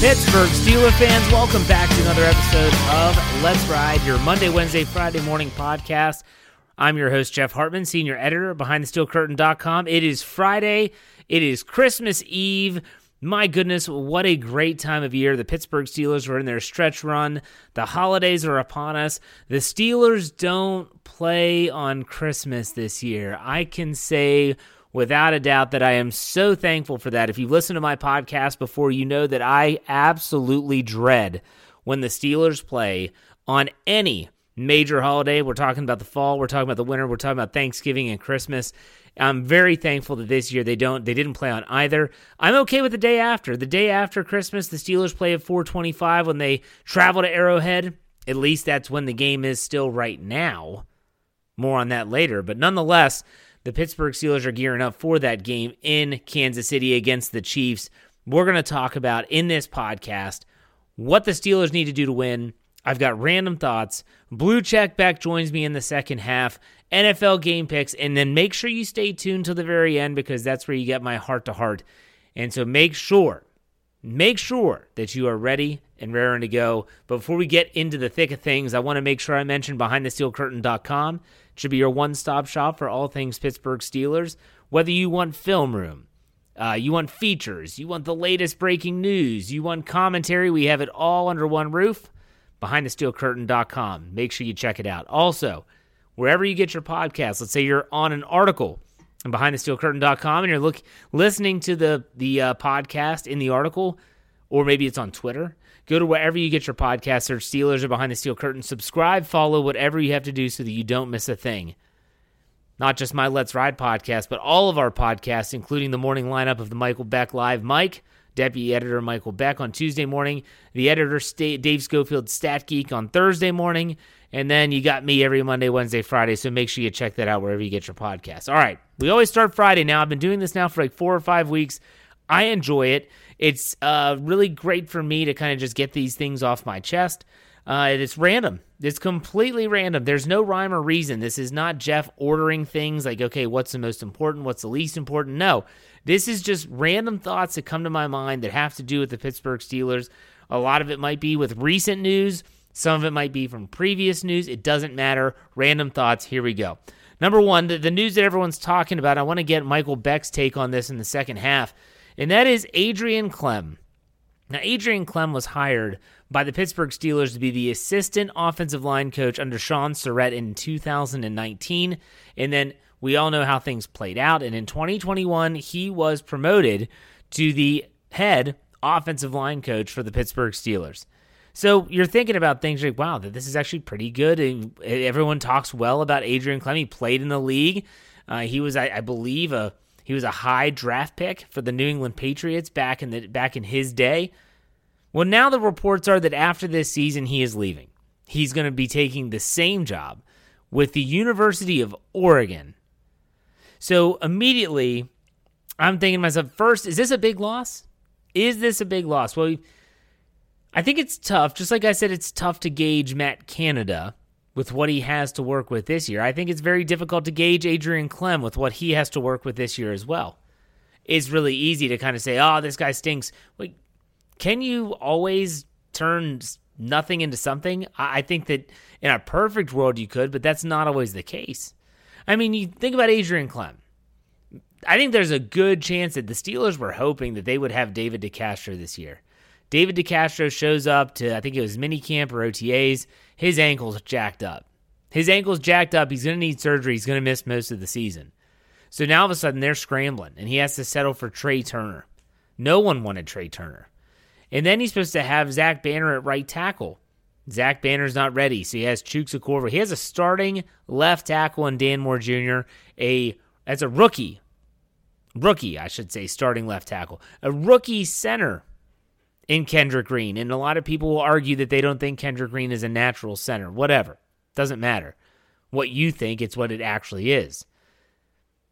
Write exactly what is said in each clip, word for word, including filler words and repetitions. Pittsburgh Steelers fans, welcome back to another episode of Let's Ride, your Monday, Wednesday, Friday morning podcast. I'm your host, Jeff Hartman, senior editor of Behind the Steel Curtain dot com. It is Friday. It is Christmas Eve. My goodness, what a great time of year. The Pittsburgh Steelers are in their stretch run. The holidays are upon us. The Steelers don't play on Christmas this year. I can say without a doubt that I am so thankful for that. If you've listened to my podcast before, you know that I absolutely dread when the Steelers play on any major holiday. We're talking about the fall, we're talking about the winter, we're talking about Thanksgiving and Christmas. I'm very thankful that this year they don't. They didn't play on either. I'm okay with the day after. The day after Christmas, the Steelers play at four twenty-five when they travel to Arrowhead. At least that's when the game is still right now. More on that later. But nonetheless, the Pittsburgh Steelers are gearing up for that game in Kansas City against the Chiefs. We're going to talk about in this podcast what the Steelers need to do to win. I've got random thoughts. Blue Check Beck joins me in the second half. N F L game picks. And then make sure you stay tuned till the very end because that's where you get my heart-to-heart. And so make sure, make sure that you are ready and raring to go. Before we get into the thick of things, I want to make sure I mention Behind the Steel Curtain dot com. It should be your one-stop shop for all things Pittsburgh Steelers. Whether you want film room, Uh, you want features, you want the latest breaking news, you want commentary, we have it all under one roof. Behind the Steel Curtain dot com. Make sure you check it out. Also, wherever you get your podcast, let's say you're on an article on Behind the Steel Curtain dot com and you're look, listening to the, the uh, podcast in the article, or maybe it's on Twitter, go to wherever you get your podcast, search Steelers or Behind the Steel Curtain, subscribe, follow, whatever you have to do so that you don't miss a thing. Not just my Let's Ride podcast, but all of our podcasts, including the morning lineup of the Michael Beck Live Mic, Deputy Editor Michael Beck on Tuesday morning, the editor Dave Schofield Stat Geek on Thursday morning, and then you got me every Monday, Wednesday, Friday, so make sure you check that out wherever you get your podcasts. All right, we always start Friday now. I've been doing this now for like four or five weeks. I enjoy it. It's uh, really great for me to kind of just get these things off my chest. Uh, it's random. It's completely random. There's no rhyme or reason. This is not Jeff ordering things like, okay, what's the most important? What's the least important? No, this is just random thoughts that come to my mind that have to do with the Pittsburgh Steelers. A lot of it might be with recent news. Some of it might be from previous news. It doesn't matter. Random thoughts. Here we go. Number one, the, the news that everyone's talking about, I want to get Michael Beck's take on this in the second half, and that is Adrian Klemm. Now, Adrian Klemm was hired by the Pittsburgh Steelers to be the assistant offensive line coach under Shaun Sarrett in two thousand nineteen. And then we all know how things played out. And in twenty twenty-one, he was promoted to the head offensive line coach for the Pittsburgh Steelers. So you're thinking about things like, wow, this is actually pretty good. And everyone talks well about Adrian Klemm. He played in the league. Uh, he was, I, I believe, a He was a high draft pick for the New England Patriots back in the back in his day. Well, now the reports are that after this season, he is leaving. He's going to be taking the same job with the University of Oregon. So immediately, I'm thinking to myself, first, is this a big loss? Is this a big loss? Well, I think it's tough. Just like I said, it's tough to gauge Matt Canada with what he has to work with this year. I think it's very difficult to gauge Adrian Klemm with what he has to work with this year as well. It's really easy to kind of say, oh, this guy stinks. Like, can you always turn nothing into something? I think that in a perfect world you could, but that's not always the case. I mean, you think about Adrian Klemm. I think there's a good chance that the Steelers were hoping that they would have David DeCastro this year. David DeCastro shows up to, I think it was minicamp or O T As. His ankle's jacked up. His ankle's jacked up. He's going to need surgery. He's going to miss most of the season. So now all of a sudden they're scrambling, and he has to settle for Trey Turner. No one wanted Trey Turner. And then he's supposed to have Zach Banner at right tackle. Zach Banner's not ready, so he has Chukwuekorva. He has a starting left tackle in Dan Moore Junior A as a rookie. Rookie, I should say, starting left tackle. A rookie center in Kendrick Green, and a lot of people will argue that they don't think Kendrick Green is a natural center. Whatever. Doesn't matter what you think. It's what it actually is.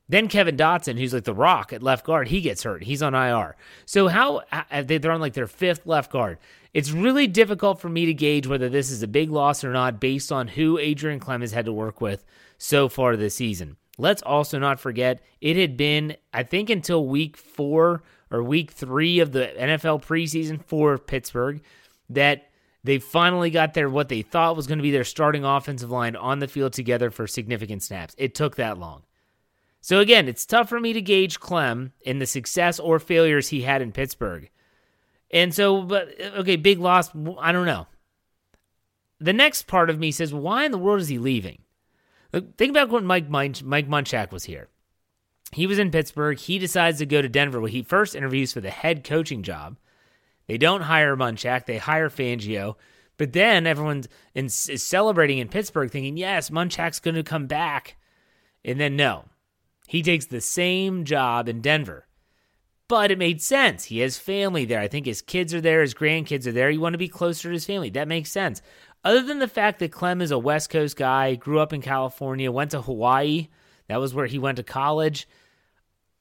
Then Kevin Dotson, who's like the rock at left guard, he gets hurt. He's on I R. So how they're on like their fifth left guard. It's really difficult for me to gauge whether this is a big loss or not based on who Adrian Klemm has had to work with so far this season. Let's also not forget, it had been, I think, until week four or week three of the N F L preseason for Pittsburgh that they finally got their what they thought was going to be their starting offensive line on the field together for significant snaps. It took that long. So again, it's tough for me to gauge Klemm in the success or failures he had in Pittsburgh. And so, but okay, big loss, I don't know. The next part of me says, why in the world is he leaving? Look, think about when Mike Munch, Mike Munchak was here. He was in Pittsburgh. He decides to go to Denver, where he first interviews for the head coaching job. They don't hire Munchak. They hire Fangio. But then everyone's in, is celebrating in Pittsburgh thinking, yes, Munchak's going to come back. And then no. He takes the same job in Denver. But it made sense. He has family there. I think his kids are there. His grandkids are there. You want to be closer to his family. That makes sense. Other than the fact that Klemm is a West Coast guy, grew up in California, went to Hawaii. That was where he went to college.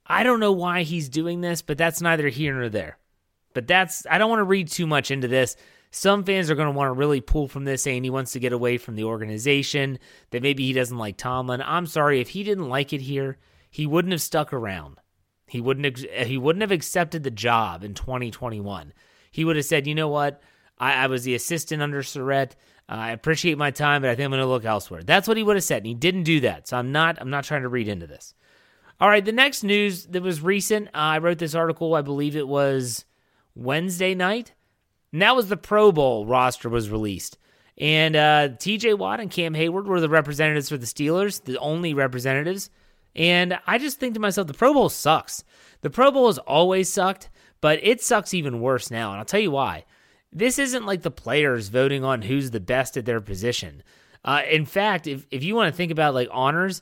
I don't know why he's doing this, but that's neither here nor there. But that's, I don't want to read too much into this. Some fans are going to want to really pull from this, saying he wants to get away from the organization, that maybe he doesn't like Tomlin. I'm sorry, if he didn't like it here, he wouldn't have stuck around. He wouldn't have, he wouldn't have accepted the job in twenty twenty-one. He would have said, you know what? I, I was the assistant under Sarrett. Uh, I appreciate my time, but I think I'm going to look elsewhere. That's what he would have said, and he didn't do that. So I'm not, I'm not trying to read into this. All right, the next news that was recent, uh, I wrote this article, I believe it was Wednesday night, and that was the Pro Bowl roster was released. And uh, T J. Watt and Cam Hayward were the representatives for the Steelers, the only representatives. And I just think to myself, the Pro Bowl sucks. The Pro Bowl has always sucked, but it sucks even worse now, and I'll tell you why. This isn't like the players voting on who's the best at their position. Uh, in fact, if, if you want to think about like honors,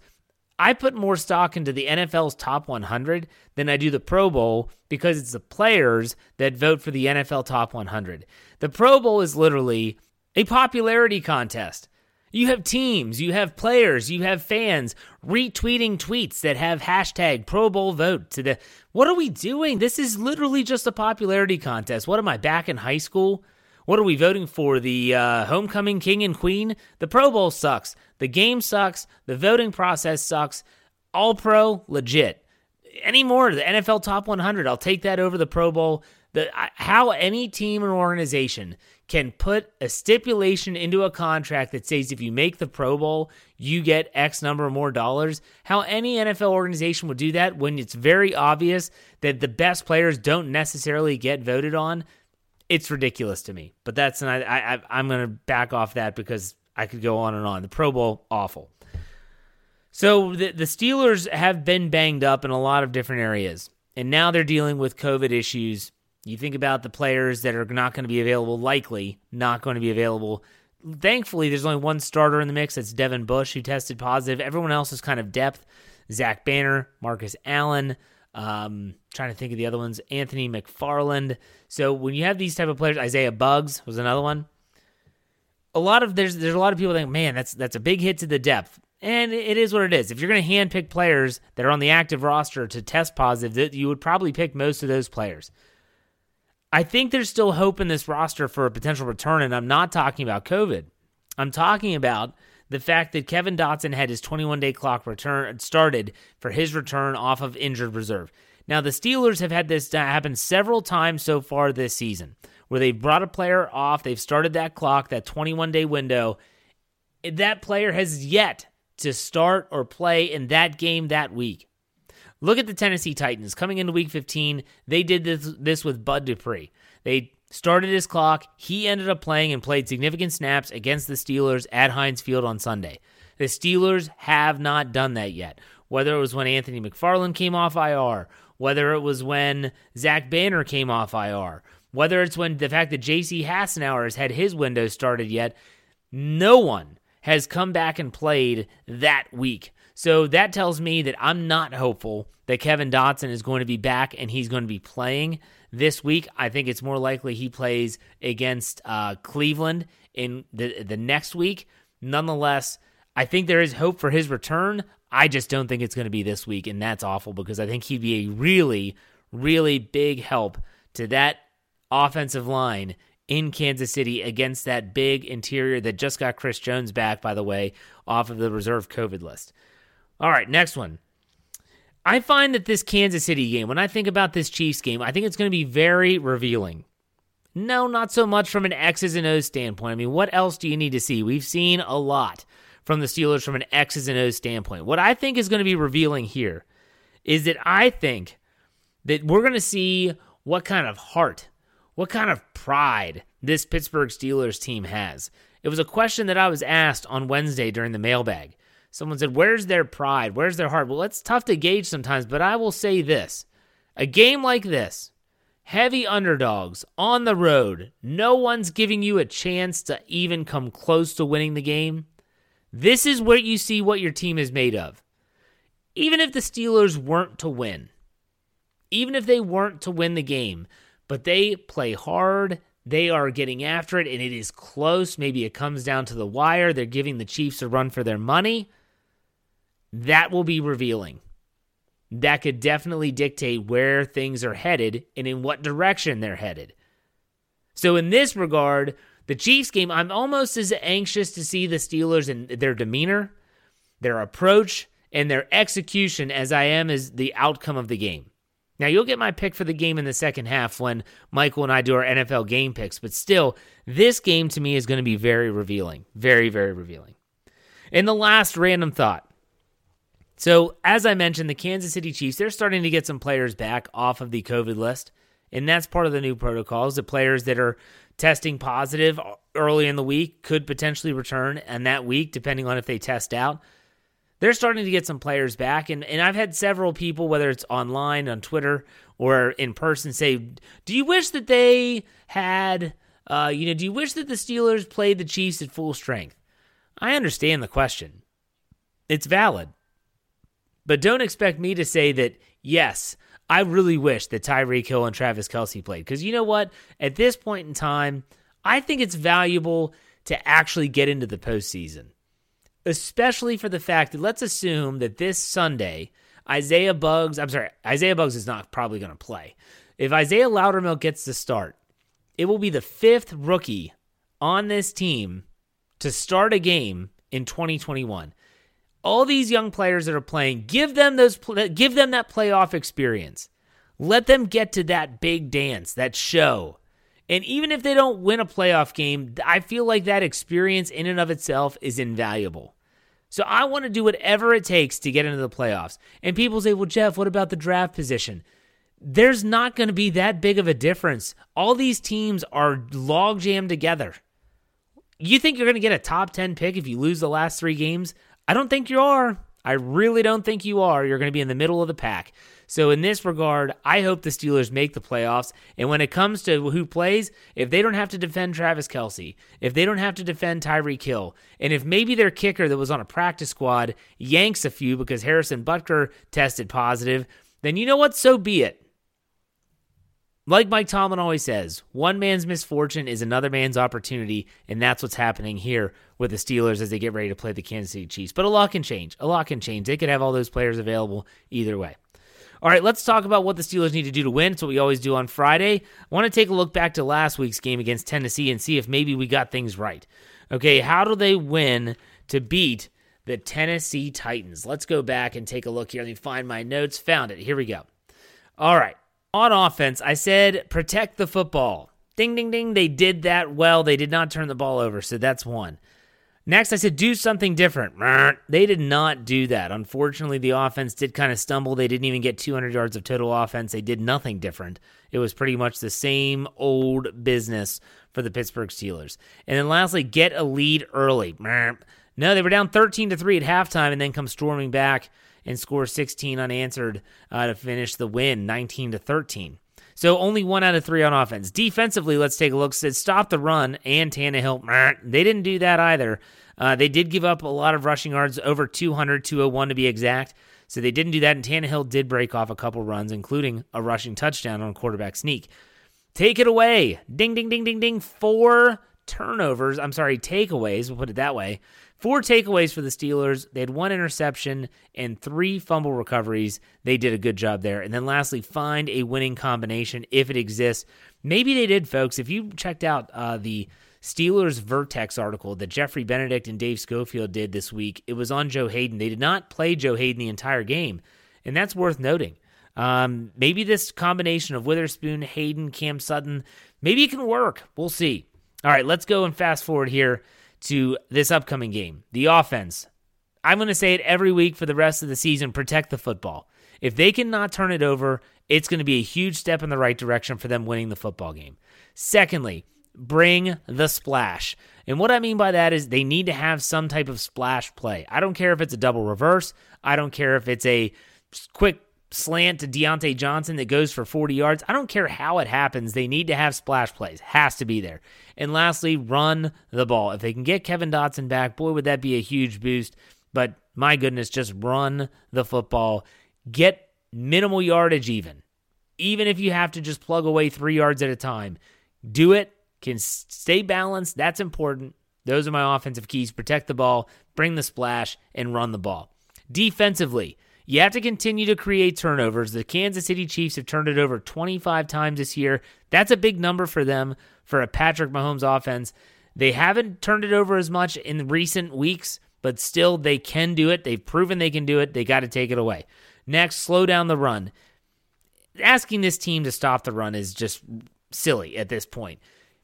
I put more stock into the N F L's top one hundred than I do the Pro Bowl because it's the players that vote for the N F L top one hundred. The Pro Bowl is literally a popularity contest. You have teams, you have players, you have fans retweeting tweets that have hashtag Pro Bowl vote to the, what are we doing? This is literally just a popularity contest. What am I, back in high school? What are we voting for? The uh, homecoming king and queen? The Pro Bowl sucks. The game sucks. The voting process sucks. All pro, legit. Any more, the N F L top one hundred, I'll take that over the Pro Bowl. The, how any team or organization can put a stipulation into a contract that says if you make the Pro Bowl, you get X number more dollars. How any N F L organization would do that when it's very obvious that the best players don't necessarily get voted on, it's ridiculous to me. But that's not, I, I, I'm going to back off that because I could go on and on. The Pro Bowl, awful. So the, the Steelers have been banged up in a lot of different areas, and now they're dealing with COVID issues. You think about the players that are not going to be available, likely not going to be available. Thankfully, there's only one starter in the mix. That's Devin Bush, who tested positive. Everyone else is kind of depth. Zach Banner, Marcus Allen, um, trying to think of the other ones, Anthony McFarland. So when you have these type of players, Isaiah Buggs was another one. A lot of there's there's a lot of people that think, man, that's that's a big hit to the depth. And it is what it is. If you're going to handpick players that are on the active roster to test positive, you would probably pick most of those players. I think there's still hope in this roster for a potential return, and I'm not talking about COVID. I'm talking about the fact that Kevin Dotson had his twenty-one day clock return started for his return off of injured reserve. Now, the Steelers have had this happen several times so far this season, where they've brought a player off, they've started that clock, that twenty-one day window. That player has yet to start or play in that game that week. Look at the Tennessee Titans. Coming into Week fifteen, they did this, this with Bud Dupree. They started his clock. He ended up playing and played significant snaps against the Steelers at Heinz Field on Sunday. The Steelers have not done that yet. Whether it was when Anthony McFarland came off I R, whether it was when Zach Banner came off I R, whether it's when the fact that J C Hassenauer has had his window started yet, no one has come back and played that week. So that tells me that I'm not hopeful that Kevin Dotson is going to be back and he's going to be playing this week. I think it's more likely he plays against uh, Cleveland in the, the next week. Nonetheless, I think there is hope for his return. I just don't think it's going to be this week, and that's awful because I think he'd be a really, really big help to that offensive line in Kansas City against that big interior that just got Chris Jones back, by the way, off of the reserve COVID list. All right, next one. I find that this Kansas City game, when I think about this Chiefs game, I think it's going to be very revealing. No, not so much from an X's and O's standpoint. I mean, what else do you need to see? We've seen a lot from the Steelers from an X's and O's standpoint. What I think is going to be revealing here is that I think that we're going to see what kind of heart, what kind of pride this Pittsburgh Steelers team has. It was a question that I was asked on Wednesday during the mailbag. Someone said, where's their pride? Where's their heart? Well, it's tough to gauge sometimes, but I will say this. A game like this, heavy underdogs on the road, no one's giving you a chance to even come close to winning the game. This is where you see what your team is made of. Even if the Steelers weren't to win, even if they weren't to win the game, but they play hard, they are getting after it, and it is close. Maybe it comes down to the wire. They're giving the Chiefs a run for their money. That will be revealing. That could definitely dictate where things are headed and in what direction they're headed. So in this regard, the Chiefs game, I'm almost as anxious to see the Steelers and their demeanor, their approach, and their execution as I am as the outcome of the game. Now, you'll get my pick for the game in the second half when Michael and I do our N F L game picks, but still, this game to me is going to be very revealing. Very, very revealing. And the last random thought. So, as I mentioned, the Kansas City Chiefs, they're starting to get some players back off of the COVID list, and that's part of the new protocols. The players that are testing positive early in the week could potentially return in that week, depending on if they test out. They're starting to get some players back, and, and I've had several people, whether it's online, on Twitter, or in person, say, do you wish that they had, uh, you know, do you wish that the Steelers played the Chiefs at full strength? I understand the question. It's valid. But don't expect me to say that, yes, I really wish that Tyreek Hill and Travis Kelce played. Because you know what? At this point in time, I think it's valuable to actually get into the postseason. Especially for the fact that let's assume that this Sunday, Isaiah Buggs, I'm sorry, Isaiah Buggs is not probably going to play. If Isaiah Loudermilk gets the start, it will be the fifth rookie on this team to start a game in twenty twenty-one. All these young players that are playing, give them those, give them that playoff experience. Let them get to that big dance, that show. And even if they don't win a playoff game, I feel like that experience in and of itself is invaluable. So I want to do whatever it takes to get into the playoffs. And people say, well, Jeff, what about the draft position? There's not going to be that big of a difference. All these teams are log jammed together. You think you're going to get a top ten pick if you lose the last three games? I don't think you are. I really don't think you are. You're going to be in the middle of the pack. So in this regard, I hope the Steelers make the playoffs. And when it comes to who plays, if they don't have to defend Travis Kelce, if they don't have to defend Tyreek Hill, and if maybe their kicker that was on a practice squad yanks a few because Harrison Butker tested positive, then you know what? So be it. Like Mike Tomlin always says, one man's misfortune is another man's opportunity, and that's what's happening here with the Steelers as they get ready to play the Kansas City Chiefs. But a lot can change. A lot can change. They could have all those players available either way. All right, let's talk about what the Steelers need to do to win. It's what we always do on Friday. I want to take a look back to last week's game against Tennessee and see if maybe we got things right. Okay, how do they win to beat the Tennessee Titans? Let's go back and take a look here. Let me find my notes. Found it. Here we go. All right. On offense, I said protect the football. Ding, ding, ding. They did that well. They did not turn the ball over, so that's one. Next, I said do something different. They did not do that. Unfortunately, the offense did kind of stumble. They didn't even get two hundred yards of total offense. They did nothing different. It was pretty much the same old business for the Pittsburgh Steelers. And then lastly, get a lead early. No, they were down thirteen to three at halftime and then come storming back and score sixteen unanswered uh, to finish the win, nineteen to thirteen. So only one out of three on offense. Defensively, let's take a look. Said stop the run and Tannehill. They didn't do that either. Uh, they did give up a lot of rushing yards, over two hundred, two oh one to be exact. So they didn't do that, and Tannehill did break off a couple runs, including a rushing touchdown on a quarterback sneak. Take it away. Ding, ding, ding, ding, ding. Four turnovers. I'm sorry, takeaways. We'll put it that way. Four takeaways for the Steelers. They had one interception and three fumble recoveries. They did a good job there. And then lastly, find a winning combination if it exists. Maybe they did, folks. If you checked out uh, the Steelers Vertex article that Jeffrey Benedict and Dave Schofield did this week, it was on Joe Hayden. They did not play Joe Hayden the entire game, and that's worth noting. Um, maybe this combination of Witherspoon, Hayden, Cam Sutton, maybe it can work. We'll see. All right, let's go and fast forward here to this upcoming game. The offense. I'm going to say it every week for the rest of the season, protect the football. If they cannot turn it over, it's going to be a huge step in the right direction for them winning the football game. Secondly, bring the splash. And what I mean by that is they need to have some type of splash play. I don't care if it's a double reverse. I don't care if it's a quick slant to Deontay Johnson that goes for forty yards. I don't care how it happens. They need to have splash plays. Has to be there. And lastly, run the ball. If they can get Kevin Dotson back, boy, would that be a huge boost. But my goodness, just run the football. Get minimal yardage even. Even if you have to just plug away three yards at a time. Do it. Can stay balanced. That's important. Those are my offensive keys. Protect the ball, bring the splash, and run the ball. Defensively, you have to continue to create turnovers. The Kansas City Chiefs have turned it over twenty-five times this year. That's a big number for them for a Patrick Mahomes offense. They haven't turned it over as much in recent weeks, but still they can do it. They've proven they can do it. They got to take it away. Next, slow down the run. Asking this team to stop the run is just silly at this point.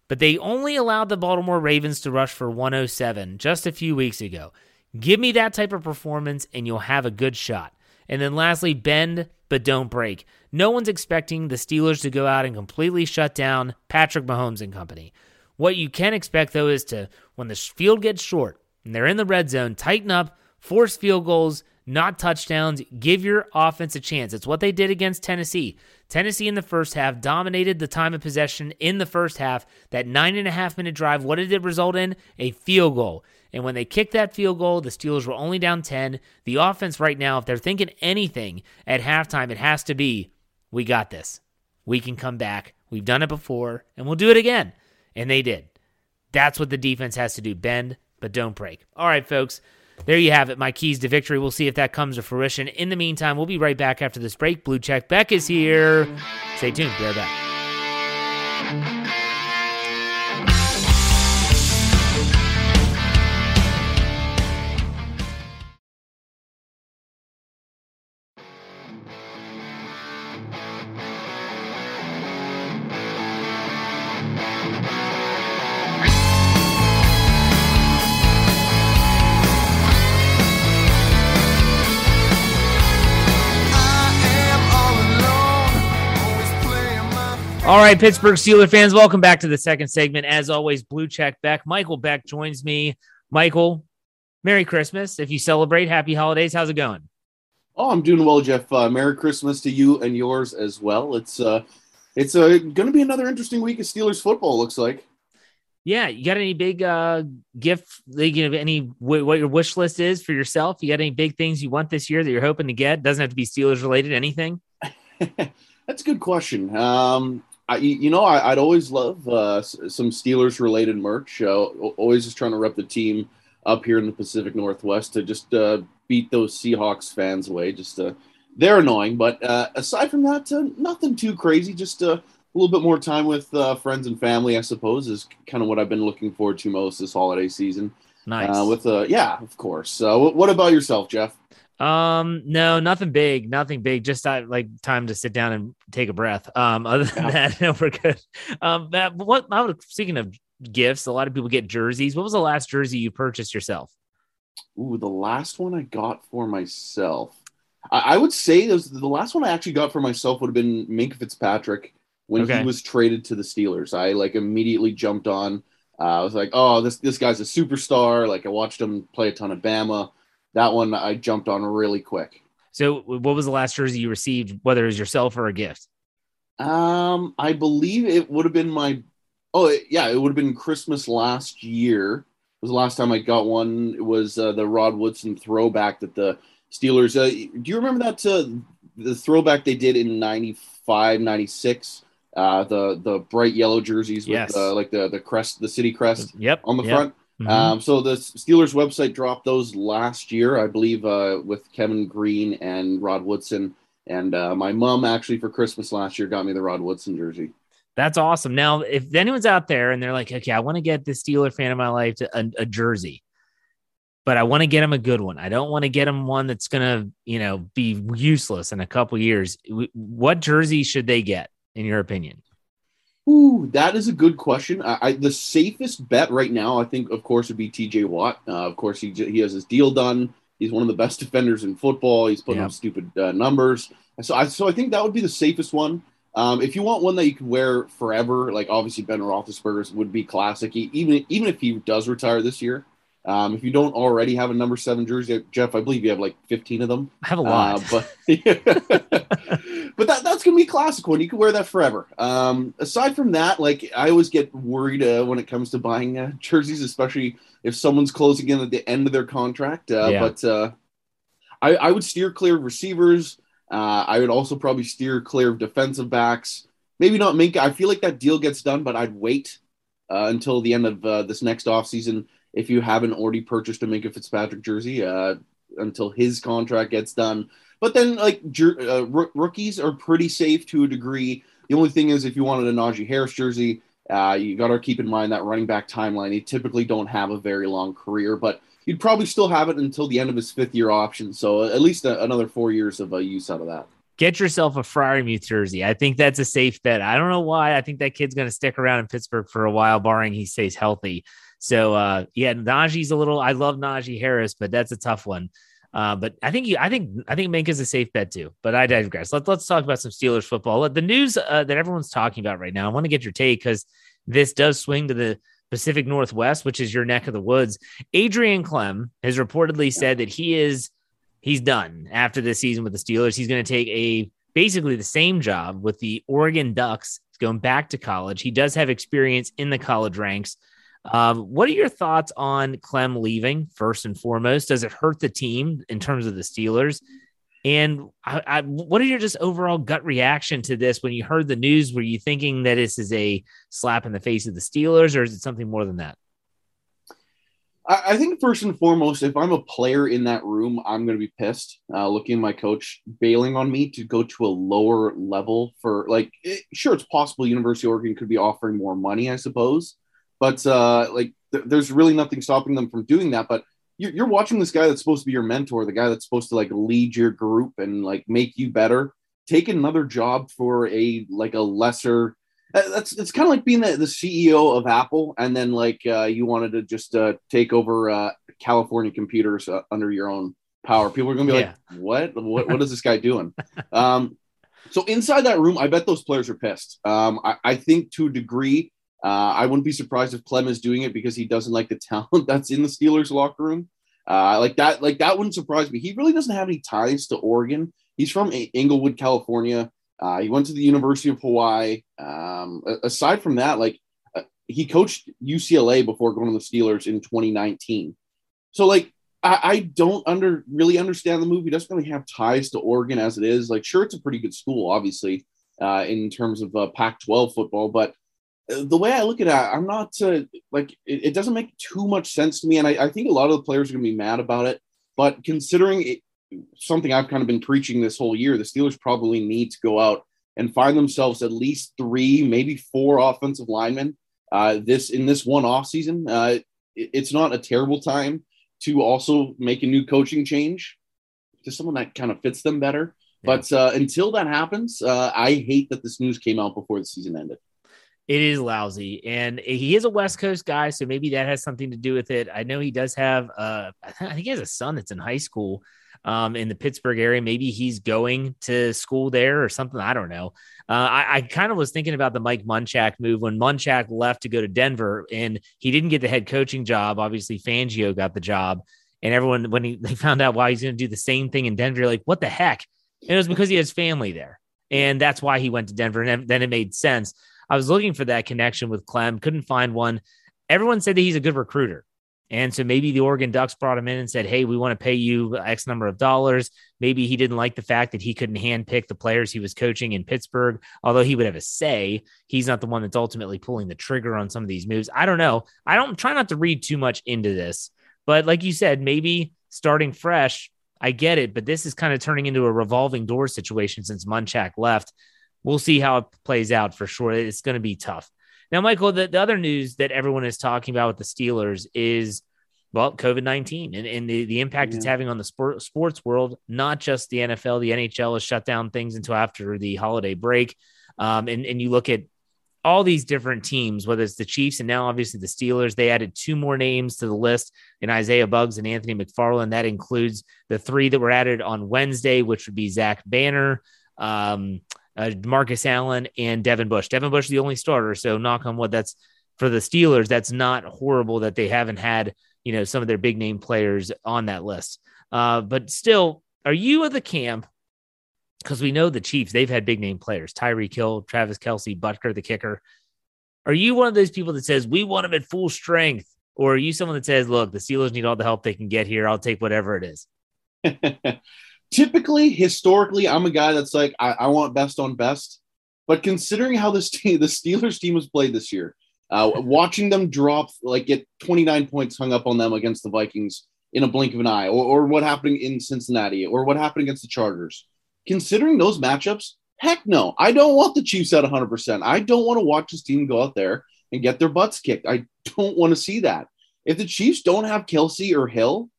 But they only allowed the Baltimore Ravens to rush for one oh seven just a few weeks ago. Give me that type of performance and you'll have a good shot. And then lastly, bend but don't break. No one's expecting the Steelers to go out and completely shut down Patrick Mahomes and company. What you can expect, though, is to, when the field gets short and they're in the red zone, tighten up, force field goals, not touchdowns. Give your offense a chance. It's what they did against Tennessee. Tennessee in the first half dominated the time of possession in the first half. That nine and a half minute drive, what did it result in? A field goal. And when they kicked that field goal, the Steelers were only down ten. The offense right now, if they're thinking anything at halftime, it has to be, we got this. We can come back. We've done it before, and we'll do it again. And they did. That's what the defense has to do. Bend, but don't break. All right, folks. There you have it, my keys to victory. We'll see if that comes to fruition. In the meantime, we'll be right back after this break. Blue Check Beck is here. Stay tuned. We're back. All right, Pittsburgh Steelers fans, welcome back to the second segment. As always, Blue Check Beck. Michael Beck joins me. Michael, Merry Christmas. If you celebrate, happy holidays. How's it going? Oh, I'm doing well, Jeff. Uh, Merry Christmas to you and yours as well. It's uh, it's uh, going to be another interesting week of Steelers football, looks like. Yeah, you got any big uh, gift, you know, any w- what your wish list is for yourself? You got any big things you want this year that you're hoping to get? Doesn't have to be Steelers related, anything? That's a good question. Um I, you know, I, I'd always love uh, some Steelers-related merch. Uh, always just trying to rep the team up here in the Pacific Northwest to just uh, beat those Seahawks fans away. Just uh, they're annoying, but uh, aside from that, uh, nothing too crazy. Just uh, a little bit more time with uh, friends and family, I suppose, is kind of what I've been looking forward to most this holiday season. Nice. Uh, with uh, yeah, of course. Uh, what, what about yourself, Jeff? Um, no, nothing big, nothing big. Just uh, like time to sit down and take a breath. Um, other than yeah. that, no, we're good. Um, that, what I would, speaking of gifts, a lot of people get jerseys. What was the last jersey you purchased yourself? Ooh, the last one I got for myself, I, I would say was, the last one I actually got for myself would have been Minkah Fitzpatrick when okay. he was traded to the Steelers. I like immediately jumped on. Uh, I was like, oh, this, this guy's a superstar. Like I watched him play a ton of Bama. That one I jumped on really quick. So what was the last jersey you received, whether it was yourself or a gift? Um, I believe it would have been my, oh it, yeah, it would have been Christmas last year. It was the last time I got one. It was uh, the Rod Woodson throwback that the Steelers, uh, do you remember that, uh, the throwback they did in ninety-five, ninety-six? Uh, the, the bright yellow jerseys with yes. uh, like the, the crest, the city crest yep. on the yep. front. Mm-hmm. Um, so the Steelers website dropped those last year, I believe, uh, with Kevin Green and Rod Woodson. And uh, my mom actually for Christmas last year got me the Rod Woodson jersey. That's awesome. Now, if anyone's out there and they're like, okay, I want to get this Steeler fan of my life to a, a jersey, but I want to get him a good one. I don't want to get him one that's going to, you know, be useless in a couple years. What jersey should they get, in your opinion? Ooh, that is a good question. I, I the safest bet right now, I think, of course, would be T J. Watt. Uh, of course, he he has his deal done. He's one of the best defenders in football. He's putting yeah. up stupid uh, numbers. So I so I think that would be the safest one. Um, if you want one that you can wear forever, like obviously Ben Roethlisberger's would be classic. He, even even if he does retire this year, um, if you don't already have a number seven jersey, Jeff, I believe you have like fifteen of them. I have a lot, uh, but yeah. but that that's gonna be a classic one. You can wear that forever. Um, aside from that, like I always get worried uh, when it comes to buying uh, jerseys, especially if someone's closing in at the end of their contract. Uh, yeah. But uh, I, I would steer clear of receivers. Uh, I would also probably steer clear of defensive backs. Maybe not Minkah. I feel like that deal gets done, but I'd wait uh, until the end of uh, this next offseason if you haven't already purchased a Minkah Fitzpatrick jersey uh, until his contract gets done. But then, like, jer- uh, r- rookies are pretty safe to a degree. The only thing is if you wanted a Najee Harris jersey, uh, you got to keep in mind that running back timeline. They typically don't have a very long career, but you'd probably still have it until the end of his fifth-year option, so at least a, another four years of uh, use out of that. Get yourself a Fryermuth jersey. I think that's a safe bet. I don't know why. I think that kid's going to stick around in Pittsburgh for a while, barring he stays healthy. So, uh, yeah, Najee's a little – I love Najee Harris, but that's a tough one. Uh, but I think you, I think I think Minkah's a safe bet too, but I digress. Let, let's talk about some Steelers football. The news uh, that everyone's talking about right now, I want to get your take because this does swing to the – Pacific Northwest, which is your neck of the woods. Adrian Klemm has reportedly said that he is, he's done after this season with the Steelers. He's going to take a, basically the same job with the Oregon Ducks. He's going back to college. He does have experience in the college ranks. Um, what are your thoughts on Klemm leaving first and foremost? Does it hurt the team in terms of the Steelers? And I, I, what are your just overall gut reaction to this when you heard the news? Were you thinking that this is a slap in the face of the Steelers, or is it something more than that? I, I think first and foremost, if I'm a player in that room, I'm going to be pissed uh, looking at my coach bailing on me to go to a lower level for like, it, sure, it's possible University of Oregon could be offering more money, I suppose. But uh, like th- there's really nothing stopping them from doing that. But you're watching this guy that's supposed to be your mentor, the guy that's supposed to like lead your group and like make you better, take another job for a, like a lesser, that's, it's kind of like being the, the C E O of Apple. And then like uh, you wanted to just uh, take over uh, California computers uh, under your own power. People are going to be yeah. like, what, what, what is this guy doing? Um, so inside that room, I bet those players are pissed. Um, I, I think to a degree, Uh, I wouldn't be surprised if Klemm is doing it because he doesn't like the talent that's in the Steelers locker room. Uh, like that, like that wouldn't surprise me. He really doesn't have any ties to Oregon. He's from Inglewood, California. Uh, he went to the University of Hawaii. Um, aside from that, like uh, he coached U C L A before going to the Steelers in twenty nineteen. So like, I, I don't under really understand the move. He doesn't really have ties to Oregon as it is. Like, sure, it's a pretty good school, obviously, uh, in terms of uh, Pac twelve football, but the way I look at it, I'm not uh, like it, it doesn't make too much sense to me. And I, I think a lot of the players are going to be mad about it. But considering it, something I've kind of been preaching this whole year, the Steelers probably need to go out and find themselves at least three, maybe four offensive linemen uh, this in this one offseason. Uh, it, it's not a terrible time to also make a new coaching change to someone that kind of fits them better. Yeah. But uh, until that happens, uh, I hate that this news came out before the season ended. It is lousy, and he is a West Coast guy, so maybe that has something to do with it. I know he does have uh, – I think he has a son that's in high school um, in the Pittsburgh area. Maybe he's going to school there or something. I don't know. Uh, I, I kind of was thinking about the Mike Munchak move when Munchak left to go to Denver, and he didn't get the head coaching job. Obviously, Fangio got the job, and everyone – when he, they found out why he's going to do the same thing in Denver, like, what the heck? And it was because he has family there, and that's why he went to Denver, and then it made sense. I was looking for that connection with Klemm, couldn't find one. Everyone said that he's a good recruiter. And so maybe the Oregon Ducks brought him in and said, hey, we want to pay you X number of dollars. Maybe he didn't like the fact that he couldn't handpick the players he was coaching in Pittsburgh, although he would have a say. He's not the one that's ultimately pulling the trigger on some of these moves. I don't know. I don't try not to read too much into this, but like you said, maybe starting fresh, I get it, but this is kind of turning into a revolving door situation since Munchak left. We'll see how it plays out for sure. It's going to be tough. Now, Michael, the, the other news that everyone is talking about with the Steelers is, well, COVID nineteen and, and the, the impact yeah. it's having on the sport, sports world, not just the N F L. The N H L has shut down things until after the holiday break. Um, and, and you look at all these different teams, whether it's the Chiefs and now obviously the Steelers, they added two more names to the list in Isaiah Buggs and Anthony McFarland. That includes the three that were added on Wednesday, which would be Zach Banner, um, Uh, Marcus Allen and Devin Bush. Devin Bush, the only starter. So knock on wood, that's for the Steelers. That's not horrible that they haven't had, you know, some of their big name players on that list. Uh, but still, are you of the camp? Because we know the Chiefs, they've had big name players, Tyreek Hill, Travis Kelce, Butker, the kicker. Are you one of those people that says we want them at full strength? Or are you someone that says, look, the Steelers need all the help they can get here. I'll take whatever it is. Typically, historically, I'm a guy that's like, I, I want best on best. But considering how this team, the Steelers team was played this year, uh, watching them drop, like get twenty-nine points hung up on them against the Vikings in a blink of an eye, or, or what happened in Cincinnati, or what happened against the Chargers, considering those matchups, heck no. I don't want the Chiefs at one hundred percent. I don't want to watch this team go out there and get their butts kicked. I don't want to see that. If the Chiefs don't have Kelce or Hill,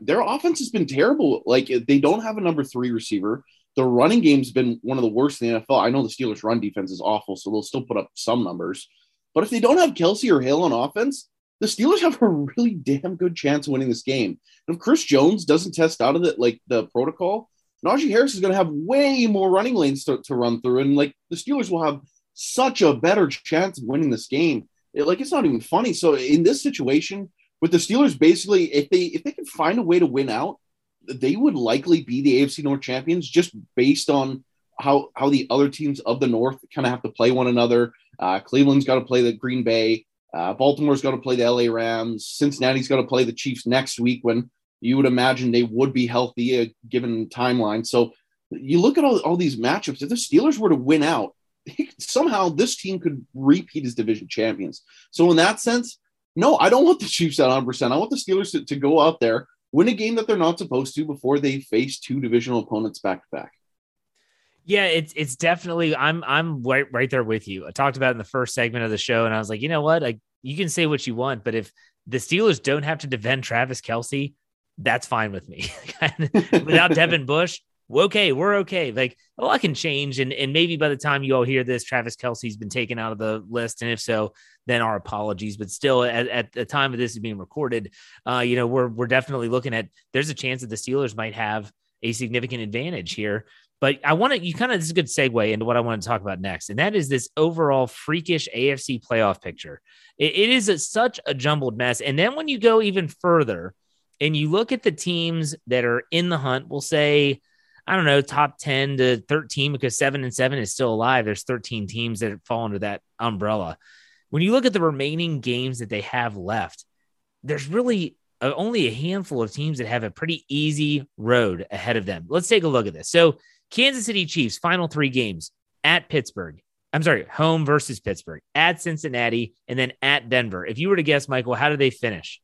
their offense has been terrible. Like, they don't have a number three receiver. The running game's been one of the worst in the N F L. I know the Steelers' run defense is awful, so they'll still put up some numbers. But if they don't have Kelce or Hill on offense, the Steelers have a really damn good chance of winning this game. And if Chris Jones doesn't test out of the, like, the protocol, Najee Harris is going to have way more running lanes to, to run through, and, like, the Steelers will have such a better chance of winning this game. It, like, it's not even funny. So in this situation, with the Steelers, basically, if they if they can find a way to win out, they would likely be the A F C North champions just based on how how the other teams of the North kind of have to play one another. Uh, Cleveland's got to play the Green Bay. Uh, Baltimore's got to play the L A Rams. Cincinnati's got to play the Chiefs next week when you would imagine they would be healthy uh, given timeline. So you look at all, all these matchups. If the Steelers were to win out, somehow this team could repeat as division champions. So in that sense, no, I don't want the Chiefs at one hundred percent. I want the Steelers to, to go out there, win a game that they're not supposed to before they face two divisional opponents back-to-back. Yeah, it's it's definitely – I'm I'm right, right there with you. I talked about it in the first segment of the show, and I was like, you know what? I, you can say what you want, but if the Steelers don't have to defend Travis Kelce, that's fine with me. Without Devin Bush, okay, we're okay. Like, a lot can change, and, and maybe by the time you all hear this, Travis Kelce's been taken out of the list, and if so – then our apologies. But still, at, at the time of this is being recorded, uh, you know, we're we're definitely looking at, there's a chance that the Steelers might have a significant advantage here. But I want to, you kind of, this is a good segue into what I want to talk about next. And that is this overall freakish A F C playoff picture. It, it is a, such a jumbled mess. And then when you go even further and you look at the teams that are in the hunt, we'll say, I don't know, top ten to thirteen, because seven and seven is still alive. There's thirteen teams that fall under that umbrella. When you look at the remaining games that they have left, there's really a, only a handful of teams that have a pretty easy road ahead of them. Let's take a look at this. So Kansas City Chiefs, final three games at Pittsburgh. I'm sorry, home versus Pittsburgh, at Cincinnati, and then at Denver. If you were to guess, Michael, how do they finish?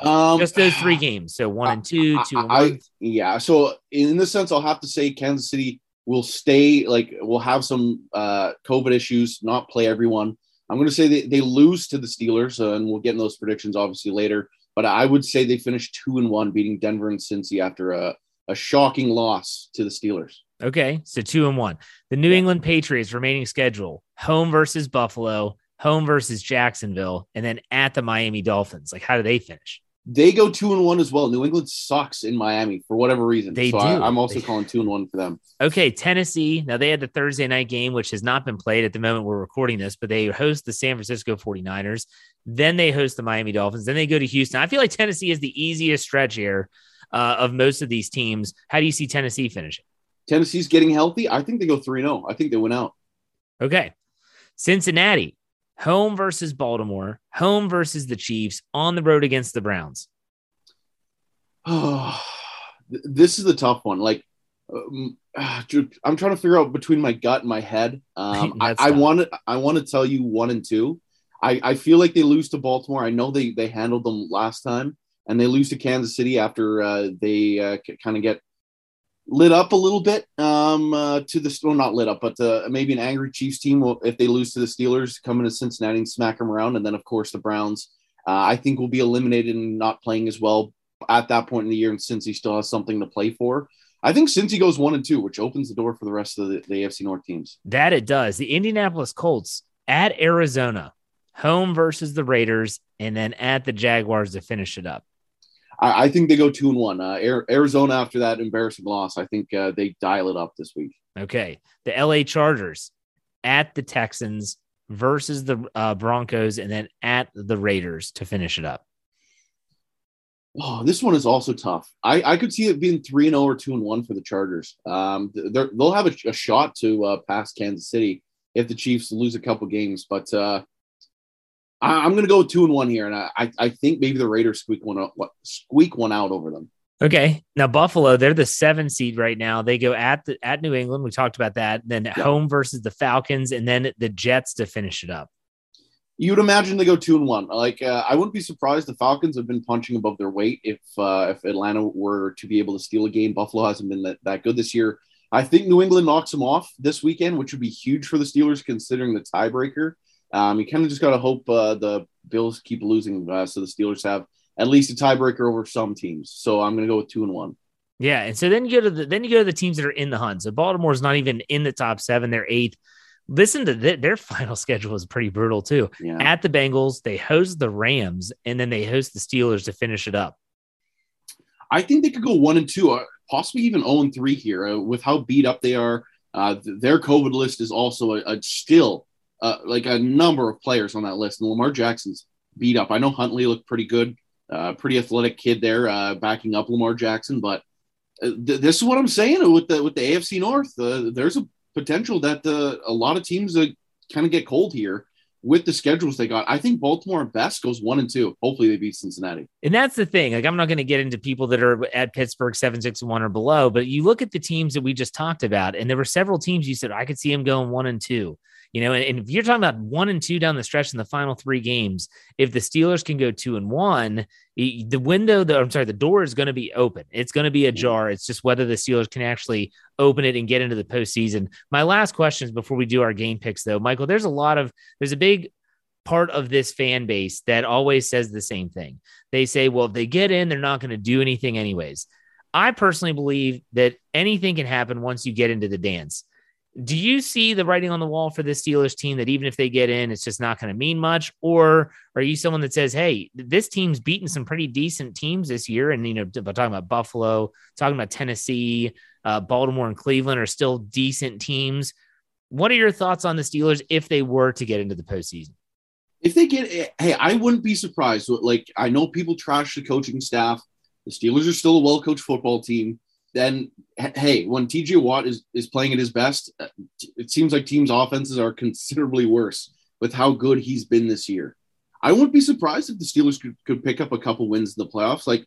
Um, Just those three games. So one I, and two, I, two and I, one. Yeah, so in this sense, I'll have to say Kansas City will stay, like, will have some uh, COVID issues, not play everyone. I'm going to say they, they lose to the Steelers, uh, and we'll get in those predictions obviously later. But I would say they finished two and one, beating Denver and Cincy after a, a shocking loss to the Steelers. Okay, so two and one. The New yeah. England Patriots remaining schedule: home versus Buffalo, home versus Jacksonville, and then at the Miami Dolphins. Like, how do they finish? They go two and one as well. New England sucks in Miami for whatever reason. They so do. I, I'm also they... calling two and one for them. Okay, Tennessee. Now, they had the Thursday night game, which has not been played at the moment we're recording this, but they host the San Francisco forty-niners. Then they host the Miami Dolphins. Then they go to Houston. I feel like Tennessee is the easiest stretch here uh, of most of these teams. How do you see Tennessee finishing? Tennessee's getting healthy. I think they go three and oh. I think they win out. Okay. Cincinnati, home versus Baltimore, home versus the Chiefs, on the road against the Browns? Oh, this is the tough one. Like, um, I'm trying to figure out between my gut and my head. Um, I, I want to, I want to tell you one and two. I, I feel like they lose to Baltimore. I know they, they handled them last time, and they lose to Kansas City after uh, they uh, c- kind of get lit up a little bit um, uh, to the – well, not lit up, but uh, maybe an angry Chiefs team will, if they lose to the Steelers, come into Cincinnati and smack them around. And then, of course, the Browns, uh, I think, will be eliminated and not playing as well at that point in the year, and Cincy still has something to play for. I think Cincy goes one and two, which opens the door for the rest of the, the A F C North teams. That it does. The Indianapolis Colts at Arizona, home versus the Raiders, and then at the Jaguars to finish it up. I think they go two and one. Uh, Arizona, after that embarrassing loss, I think uh, they dial it up this week. Okay. The L A Chargers at the Texans versus the uh, Broncos, and then at the Raiders to finish it up. Oh, this one is also tough. I, I could see it being three and oh or two and one for the Chargers. Um, they'll have a, a shot to uh, pass Kansas City if the Chiefs lose a couple games, but uh, I'm going to go two and one here, and I I think maybe the Raiders squeak one out, squeak one out over them. Okay, now Buffalo, they're the seven seed right now. They go at the, at New England. We talked about that. Then yeah. home versus the Falcons, and then the Jets to finish it up. You'd imagine they go two and one. Like uh, I wouldn't be surprised. The Falcons have been punching above their weight. If uh, if Atlanta were to be able to steal a game, Buffalo hasn't been that, that good this year. I think New England knocks them off this weekend, which would be huge for the Steelers considering the tiebreaker. Um, you kind of just got to hope uh, the Bills keep losing, uh, so the Steelers have at least a tiebreaker over some teams. So I'm going to go with two and one. Yeah, and so then you go to the then you go to the teams that are in the hunt. So Baltimore's not even in the top seven; they're eighth. Listen to th- their final schedule is pretty brutal too. Yeah. At the Bengals, they host the Rams, and then they host the Steelers to finish it up. I think they could go one and two, uh, possibly even zero and three here uh, with how beat up they are. Uh, th- their COVID list is also a, a still. Uh, like a number of players on that list. And Lamar Jackson's beat up. I know Huntley looked pretty good, uh, pretty athletic kid there uh, backing up Lamar Jackson. But th- this is what I'm saying with the with the A F C North. Uh, there's a potential that uh, a lot of teams uh, kind of get cold here with the schedules they got. I think Baltimore best goes one and two. Hopefully they beat Cincinnati. And that's the thing. Like, I'm not going to get into people that are at Pittsburgh seven, six, one or below, but you look at the teams that we just talked about, and there were several teams you said, I could see them going one and two. You know, and if you're talking about one and two down the stretch in the final three games, if the Steelers can go two and one, the window, the, I'm sorry, the door is going to be open. It's going to be ajar. It's just whether the Steelers can actually open it and get into the postseason. My last question is before we do our game picks, though, Michael, there's a lot of, there's a big part of this fan base that always says the same thing. They say, well, if they get in, they're not going to do anything anyways. I personally believe that anything can happen once you get into the dance. Do you see the writing on the wall for this Steelers team that even if they get in, it's just not going to mean much? Or are you someone that says, hey, this team's beaten some pretty decent teams this year? And, you know, talking about Buffalo, talking about Tennessee, uh, Baltimore and Cleveland are still decent teams. What are your thoughts on the Steelers if they were to get into the postseason? If they get, hey, I wouldn't be surprised. Like, I know people trash the coaching staff. The Steelers are still a well-coached football team. Then, hey, when T J. Watt is, is playing at his best, it seems like teams' offenses are considerably worse with how good he's been this year. I wouldn't be surprised if the Steelers could, could pick up a couple wins in the playoffs. Like,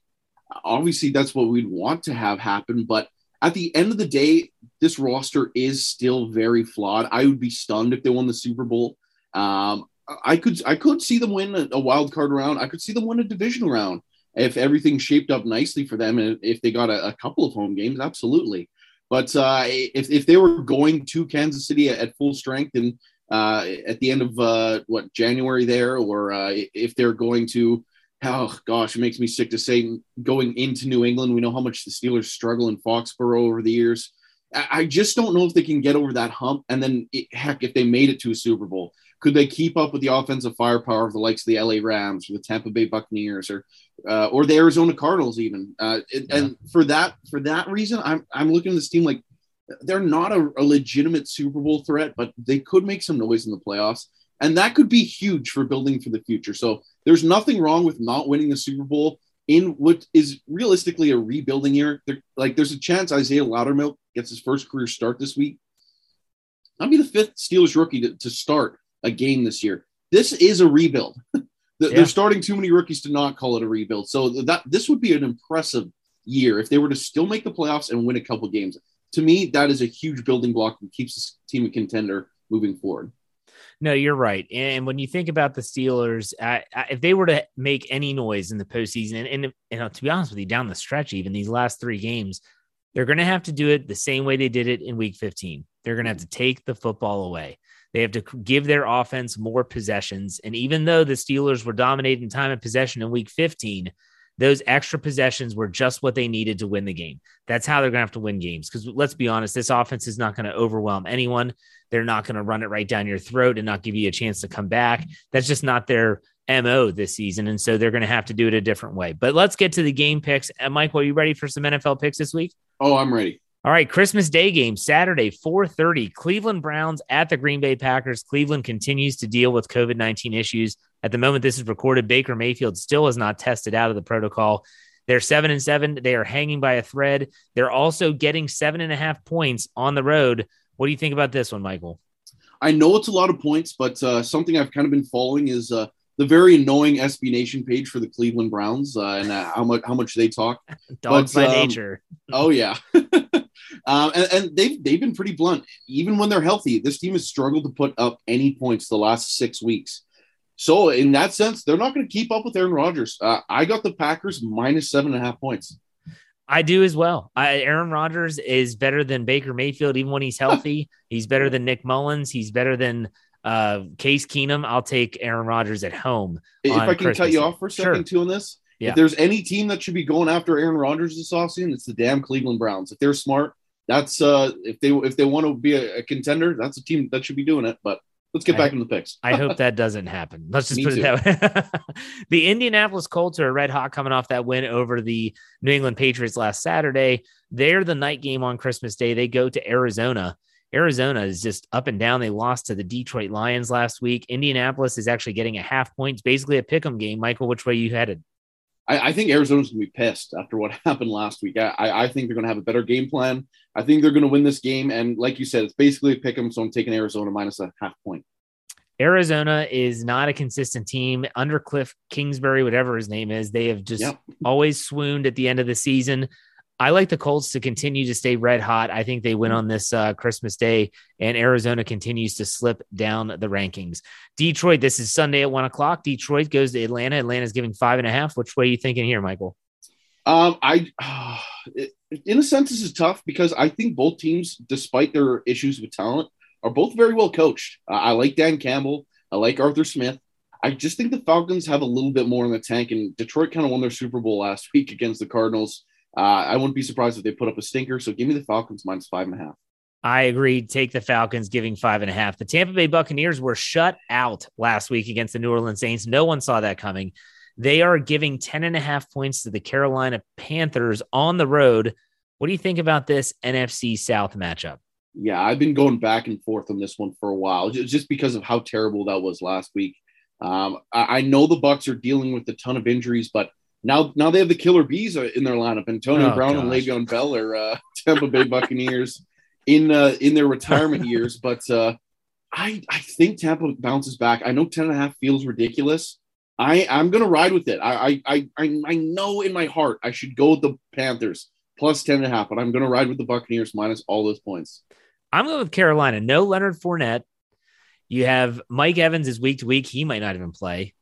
obviously, that's what we'd want to have happen. But at the end of the day, this roster is still very flawed. I would be stunned if they won the Super Bowl. Um, I could I could see them win a wild card round. I could see them win a division round. If everything shaped up nicely for them, and if they got a, a couple of home games, absolutely. But uh, if if they were going to Kansas City at, at full strength and uh, at the end of uh, what January there, or uh, if they're going to, oh gosh, it makes me sick to say, going into New England, we know how much the Steelers struggle in Foxborough over the years. I, I just don't know if they can get over that hump. And then, it, heck, if they made it to a Super Bowl, could they keep up with the offensive firepower of the likes of the L A Rams or the Tampa Bay Buccaneers or uh, or the Arizona Cardinals even? Uh, and, yeah. and for that for that reason, I'm I'm looking at this team like they're not a, a legitimate Super Bowl threat, but they could make some noise in the playoffs. And that could be huge for building for the future. So there's nothing wrong with not winning the Super Bowl in what is realistically a rebuilding year. They're, like there's a chance Isaiah Loudermilk gets his first career start this week. I'll be the fifth Steelers rookie to, to start a game this year. this is a rebuild. They're yeah. starting too many rookies to not call it a rebuild. So that this would be an impressive year if they were to still make the playoffs and win a couple games. To me, that is a huge building block that keeps this team a contender moving forward. No, you're right. And when you think about the Steelers, I, I, if they were to make any noise in the postseason, and, and, and to be honest with you, down the stretch, even these last three games, they're going to have to do it the same way they did it in week fifteen. They're going to have to take the football away. They have to give their offense more possessions. And even though the Steelers were dominating time of possession in week fifteen, those extra possessions were just what they needed to win the game. That's how they're going to have to win games. Because let's be honest, this offense is not going to overwhelm anyone. They're not going to run it right down your throat and not give you a chance to come back. That's just not their M O this season. And so they're going to have to do it a different way. But let's get to the game picks. And Michael, are you ready for some N F L picks this week? Oh, I'm ready. All right, Christmas Day game, Saturday, four thirty, Cleveland Browns at the Green Bay Packers. Cleveland continues to deal with COVID nineteen issues. At the moment this is recorded, Baker Mayfield still is not tested out of the protocol. They're seven and seven. They are hanging by a thread. They're also getting seven and a half points on the road. What do you think about this one, Michael? I know it's a lot of points, but uh, something I've kind of been following is uh, the very annoying S B Nation page for the Cleveland Browns uh, and uh, how much how much they talk. Dogs but, by um, nature. Oh, yeah. Um, and, and they've, they've been pretty blunt. Even when they're healthy, this team has struggled to put up any points the last six weeks. So in that sense, they're not going to keep up with Aaron Rodgers. Uh, I got the Packers minus seven and a half points. I do as well. I, Aaron Rodgers is better than Baker Mayfield, even when he's healthy. He's better than Nick Mullins. He's better than uh, Case Keenum. I'll take Aaron Rodgers at home. If I can Christmas cut you off for a second, sure. too, on this. Yeah. If there's any team that should be going after Aaron Rodgers this offseason, it's the damn Cleveland Browns. If they're smart, that's uh, if they if they want to be a, a contender, that's a team that should be doing it. But let's get I, back in the picks. I hope that doesn't happen. Let's just Me put it too. that way. The Indianapolis Colts are red hot coming off that win over the New England Patriots last Saturday. They're the night game on Christmas Day. They go to Arizona. Arizona is just up and down. They lost to the Detroit Lions last week. Indianapolis is actually getting a half point. It's basically a pick'em game. Michael, which way you headed? I, I think Arizona's going to be pissed after what happened last week. I, I, I think they're going to have a better game plan. I think they're going to win this game. And like you said, it's basically a pick 'em. So I'm taking Arizona minus a half point. Arizona is not a consistent team under Cliff Kingsbury, whatever his name is. They have just yep. always swooned at the end of the season. I like the Colts to continue to stay red hot. I think they win on this uh, Christmas Day, and Arizona continues to slip down the rankings. Detroit, this is Sunday at one o'clock. Detroit goes to Atlanta. Atlanta's giving five and a half. Which way are you thinking here, Michael? Um, I, uh, it, in a sense, this is tough because I think both teams, despite their issues with talent, are both very well coached. Uh, I like Dan Campbell. I like Arthur Smith. I just think the Falcons have a little bit more in the tank, and Detroit kind of won their Super Bowl last week against the Cardinals. Uh, I wouldn't be surprised if they put up a stinker. So give me the Falcons minus five and a half. I agree. Take the Falcons giving five and a half. The Tampa Bay Buccaneers were shut out last week against the New Orleans Saints. No one saw that coming. They are giving ten and a half points to the Carolina Panthers on the road. What do you think about this N F C South matchup? Yeah, I've been going back and forth on this one for a while just because of how terrible that was last week. Um, I, I know the Bucs are dealing with a ton of injuries, but now now they have the killer bees in their lineup. Antonio oh, Brown gosh. and Le'Veon Bell are uh, Tampa Bay Buccaneers in uh, in their retirement years. But uh, I I think Tampa bounces back. I know ten and a half feels ridiculous. I, I'm going to ride with it. I, I I I know in my heart I should go with the Panthers plus ten and a half, but I'm going to ride with the Buccaneers minus all those points. I'm going with Carolina. No Leonard Fournette. You have Mike Evans is week to week. He might not even play.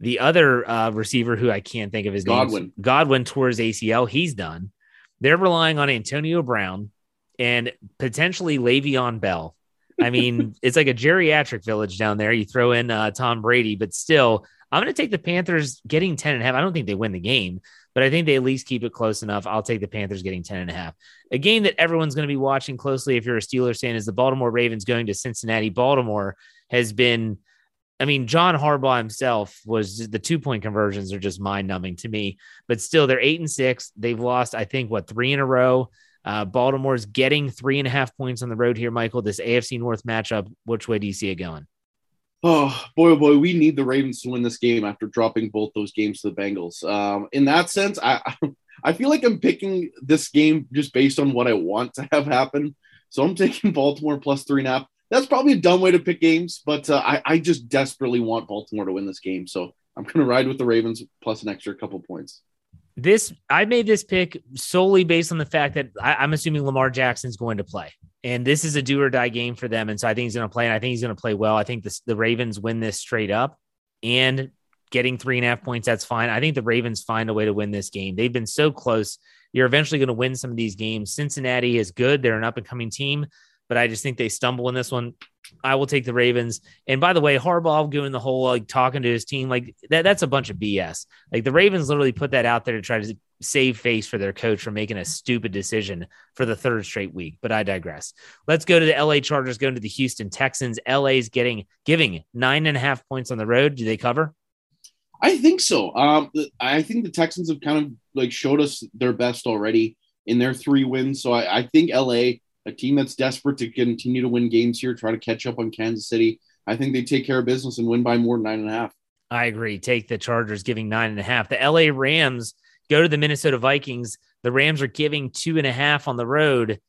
The other uh, receiver who I can't think of his name. Godwin. Godwin tore his A C L. He's done. They're relying on Antonio Brown and potentially Le'Veon Bell. I mean, it's like a geriatric village down there. You throw in uh, Tom Brady, but still, I'm going to take the Panthers getting ten and a half. I don't think they win the game, but I think they at least keep it close enough. I'll take the Panthers getting ten and a half. A game that everyone's going to be watching closely if you're a Steelers fan is the Baltimore Ravens going to Cincinnati. Baltimore has been, I mean, John Harbaugh himself was the two point conversions are just mind numbing to me, but still they're eight and six. They've lost, I think, what, three in a row. Uh, Baltimore's getting three and a half points on the road here, Michael. This A F C North matchup, which way do you see it going? Oh, boy, oh boy, we need the Ravens to win this game after dropping both those games to the Bengals. Um, in that sense, I I feel like I'm picking this game just based on what I want to have happen. So I'm taking Baltimore plus three and a half. that's probably a dumb way to pick games, but uh, I, I just desperately want Baltimore to win this game. So I'm going to ride with the Ravens plus an extra couple points. This, I made this pick solely based on the fact that I, I'm assuming Lamar Jackson's going to play, and this is a do or die game for them. And so I think he's going to play, and I think he's going to play well. I think this, the Ravens win this straight up, and getting three and a half points, that's fine. I think the Ravens find a way to win this game. They've been so close. You're eventually going to win some of these games. Cincinnati is good. They're an up and coming team, but I just think they stumble in this one. I will take the Ravens. And by the way, Harbaugh doing the whole like talking to his team, like that, that's a bunch of B S. Like the Ravens literally put that out there to try to save face for their coach for making a stupid decision for the third straight week. But I digress. Let's go to the L A Chargers, going to the Houston Texans. L A's getting giving nine and a half points on the road. Do they cover? I think so. Um, I think the Texans have kind of like showed us their best already in their three wins. So I, I think L A, a team that's desperate to continue to win games here, try to catch up on Kansas City, I think they take care of business and win by more than nine and a half. I agree. Take the Chargers giving nine and a half. The L A Rams go to the Minnesota Vikings. The Rams are giving two and a half on the road.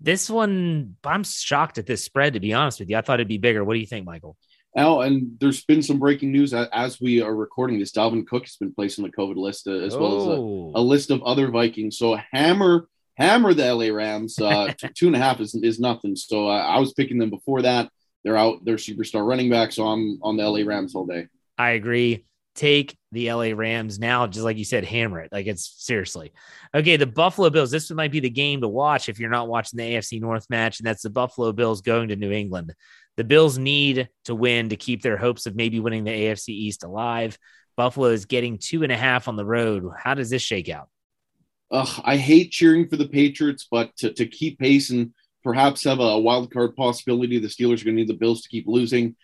This one, I'm shocked at this spread, to be honest with you. I thought it'd be bigger. What do you think, Michael? Oh, and there's been some breaking news as we are recording this. Dalvin Cook has been placed on the COVID list, uh, as oh. well as a, a list of other Vikings. So hammer hammer the L A Rams. Uh, two, two and a half is, is nothing. So uh, I was picking them before that. They're out. They're superstar running back. So I'm on the L A Rams all day. I agree. Take the L A Rams now. Just like you said, hammer it. Like it's seriously. Okay, the Buffalo Bills. This might be the game to watch if you're not watching the A F C North match, and that's the Buffalo Bills going to New England. The Bills need to win to keep their hopes of maybe winning the A F C East alive. Buffalo is getting two and a half on the road. How does this shake out? Ugh, I hate cheering for the Patriots, but to, to keep pace and perhaps have a wild card possibility, the Steelers are going to need the Bills to keep losing.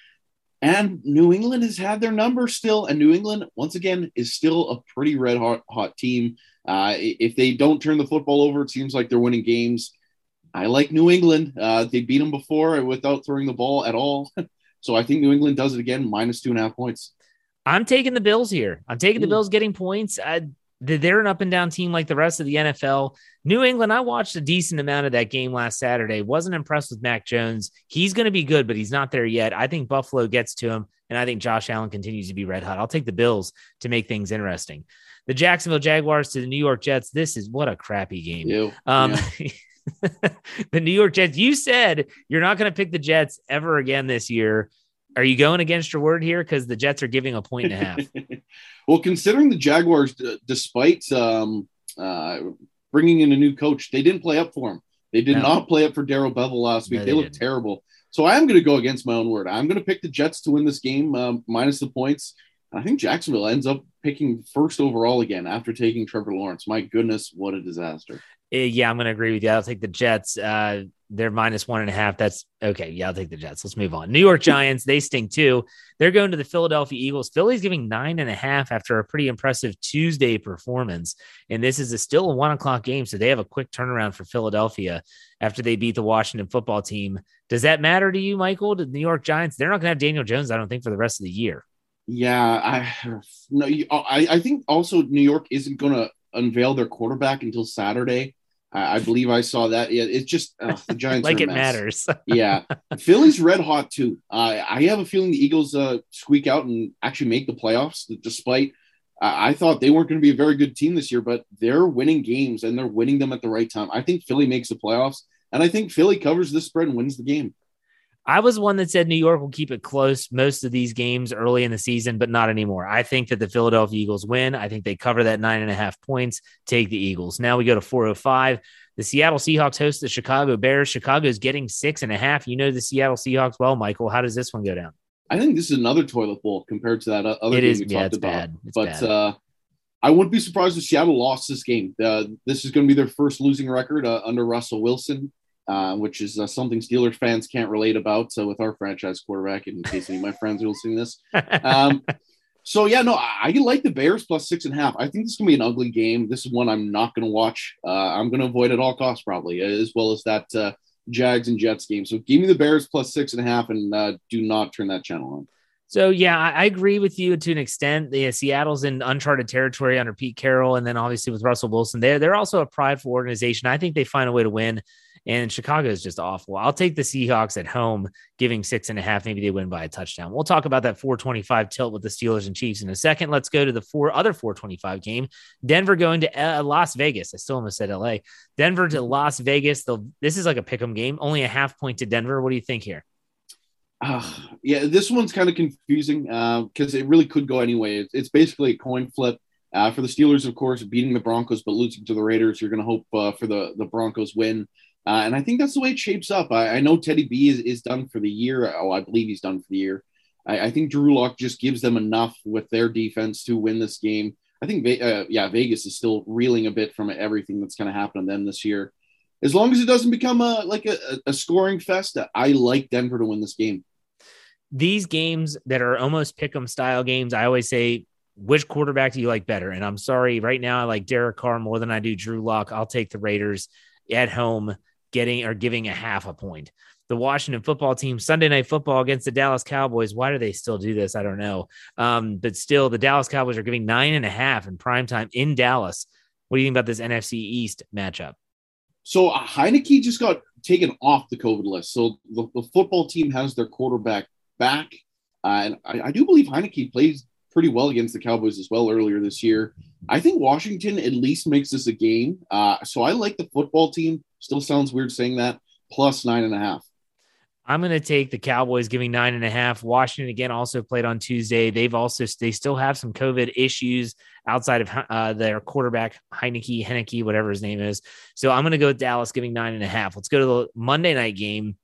And New England has had their number still. And New England, once again, is still a pretty red hot, hot team. Uh, if they don't turn the football over, it seems like they're winning games. I like New England. Uh, they beat them before without throwing the ball at all. So I think New England does it again, minus two and a half points. I'm taking the Bills here. I'm taking the Ooh. Bills getting points. I, they're an up and down team like the rest of the N F L. New England, I watched a decent amount of that game last Saturday. Wasn't impressed with Mac Jones. He's going to be good, but he's not there yet. I think Buffalo gets to him, and I think Josh Allen continues to be red hot. I'll take the Bills to make things interesting. The Jacksonville Jaguars to the New York Jets. This is what a crappy game. Ew. Um yeah. The New York Jets, you said you're not going to pick the Jets ever again this year. Are you going against your word here? Because the Jets are giving a point and a half. Well, considering the Jaguars, d- despite um, uh, bringing in a new coach, they didn't play up for him. They did no. not play up for Darryl Bevell last week. No, they they looked didn't. terrible. So I am going to go against my own word. I'm going to pick the Jets to win this game, um, minus the points. I think Jacksonville ends up picking first overall again after taking Trevor Lawrence. My goodness, what a disaster. Yeah, I'm going to agree with you. I'll take the Jets. Uh, they're minus one and a half. That's okay. Yeah, I'll take the Jets. Let's move on. New York Giants, they stink too. They're going to the Philadelphia Eagles. Philly's giving nine and a half after a pretty impressive Tuesday performance. And this is a still a one o'clock game. So they have a quick turnaround for Philadelphia after they beat the Washington football team. Does that matter to you, Michael? The New York Giants, they're not going to have Daniel Jones, I don't think, for the rest of the year. Yeah, I no, I, I think also New York isn't going to unveil their quarterback until Saturday. I, I believe I saw that. Yeah, it's just ugh, the Giants like are a it mess. Matters. Yeah, Philly's red hot too. Uh, I have a feeling the Eagles uh, squeak out and actually make the playoffs. Despite uh, I thought they weren't going to be a very good team this year, but they're winning games and they're winning them at the right time. I think Philly makes the playoffs, and I think Philly covers this spread and wins the game. I was one that said New York will keep it close most of these games early in the season, but not anymore. I think that the Philadelphia Eagles win. I think they cover that nine and a half points, take the Eagles. Now we go to four oh five. The Seattle Seahawks host the Chicago Bears. Chicago's getting six and a half. You know the Seattle Seahawks well, Michael. How does this one go down? I think this is another toilet bowl compared to that other it game is, we yeah, talked about. Bad. It's but bad. Uh, I wouldn't be surprised if Seattle lost this game. Uh, this is going to be their first losing record uh, under Russell Wilson. Uh, which is uh, something Steelers fans can't relate about so with our franchise quarterback, in case any of my friends are listening to this. Um, so, yeah, no, I, I like the Bears plus six and a half. I think this is going to be an ugly game. This is one I'm not going to watch. Uh, I'm going to avoid at all costs probably, as well as that uh, Jags and Jets game. So give me the Bears plus six and a half and uh, do not turn that channel on. So, yeah, I agree with you to an extent. The yeah, Seattle's in uncharted territory under Pete Carroll, and then obviously with Russell Wilson there. They're also a prideful organization. I think they find a way to win. and Chicago is just awful. I'll take the Seahawks at home, giving six and a half. Maybe they win by a touchdown. We'll talk about that four twenty-five tilt with the Steelers and Chiefs in a second. Let's go to the four other four twenty-five game. Denver going to uh, Las Vegas. I still almost said L A. Denver to Las Vegas. They'll, this is like a pick 'em game. Only a half point to Denver. What do you think here? Uh, yeah, this one's kind of confusing because uh, it really could go anyway. It's, it's basically a coin flip. Uh, for the Steelers, of course, beating the Broncos but losing to the Raiders, you're going to hope uh, for the, the Broncos win. Uh, and I think that's the way it shapes up. I, I know Teddy B is, is done for the year. Oh, I believe he's done for the year. I, I think Drew Lock just gives them enough with their defense to win this game. I think, uh, yeah, Vegas is still reeling a bit from everything that's going to happen to them this year. As long as it doesn't become a like a, a scoring fest, I like Denver to win this game. These games that are almost pick'em style games, I always say, which quarterback do you like better? And I'm sorry, right now, I like Derek Carr more than I do Drew Lock. I'll take the Raiders at home getting or giving a half a point. The Washington football team, Sunday Night Football against the Dallas Cowboys. Why do they still do this? I don't know. Um, but still, the Dallas Cowboys are giving nine and a half in primetime in Dallas. What do you think about this N F C East matchup? So uh, Heinicke just got taken off the COVID list. So the, the football team has their quarterback back. Uh, and I, I do believe Heinicke plays pretty well against the Cowboys as well earlier this year. I think Washington at least makes this a game. Uh, so I like the football team. Still sounds weird saying that. Plus nine and a half. I'm going to take the Cowboys giving nine and a half. Washington, again, also played on Tuesday. They've also, they still have some COVID issues outside of uh, their quarterback, Heinicke, Heinicke, whatever his name is. So I'm going to go with Dallas giving nine and a half. Let's go to the Monday night game.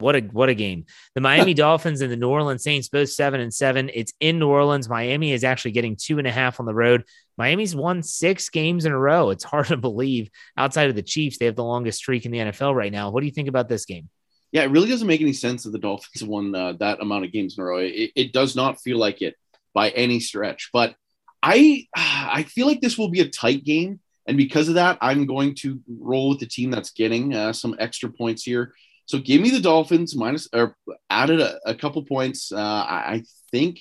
What a what a game. The Miami Dolphins and the New Orleans Saints, both seven and seven. It's in New Orleans. Miami is actually getting two and a half on the road. Miami's won six games in a row. It's hard to believe. Outside of the Chiefs, they have the longest streak in the N F L right now. What do you think about this game? Yeah, it really doesn't make any sense that the Dolphins won uh, that amount of games in a row. It, it does not feel like it by any stretch. But I I feel like this will be a tight game. And because of that, I'm going to roll with the team that's getting uh, some extra points here. So give me the Dolphins minus or added a, a couple points. Uh, I, I think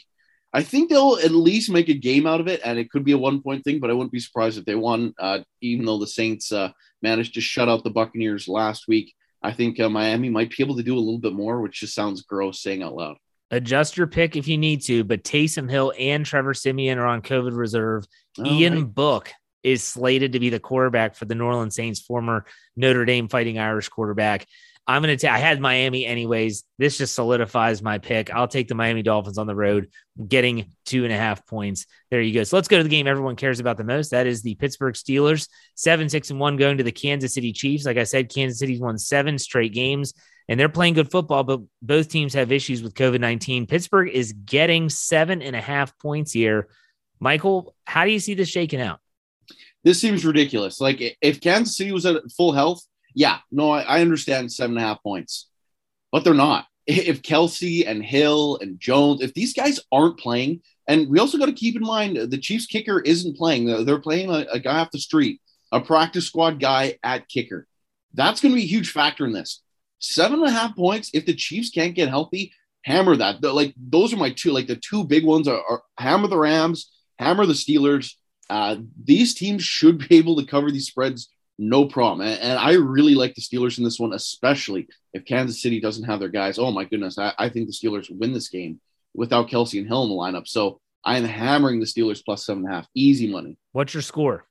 I think they'll at least make a game out of it, and it could be a one-point thing, but I wouldn't be surprised if they won, uh, even though the Saints uh, managed to shut out the Buccaneers last week. I think uh, Miami might be able to do a little bit more, which just sounds gross saying out loud. Adjust your pick if you need to, but Taysom Hill and Trevor Simeon are on COVID reserve. Oh, Ian right. Book is slated to be the quarterback for the New Orleans Saints, former Notre Dame Fighting Irish quarterback. I'm going to take, I had Miami anyways. This just solidifies my pick. I'll take the Miami Dolphins on the road, getting two and a half points. There you go. So let's go to the game everyone cares about the most. That is the Pittsburgh Steelers, seven, six, and one going to the Kansas City Chiefs. Like I said, Kansas City's won seven straight games and they're playing good football, but both teams have issues with COVID nineteen. Pittsburgh is getting seven and a half points here. Michael, how do you see this shaking out? This seems ridiculous. Like if Kansas City was at full health, yeah, no, I, I understand seven and a half points, but they're not. If Kelce and Hill and Jones, if these guys aren't playing, and we also got to keep in mind the Chiefs kicker isn't playing. They're playing a, a guy off the street, a practice squad guy at kicker. That's going to be a huge factor in this. Seven and a half points. If the Chiefs can't get healthy, hammer that. They're like those are my two, like the two big ones are, are hammer the Rams, hammer the Steelers. Uh, these teams should be able to cover these spreads. No problem. And, and I really like the Steelers in this one, especially if Kansas City doesn't have their guys. Oh, my goodness. I, I think the Steelers win this game without Kelce and Hill in the lineup. So I am hammering the Steelers plus seven and a half. Easy money. What's your score?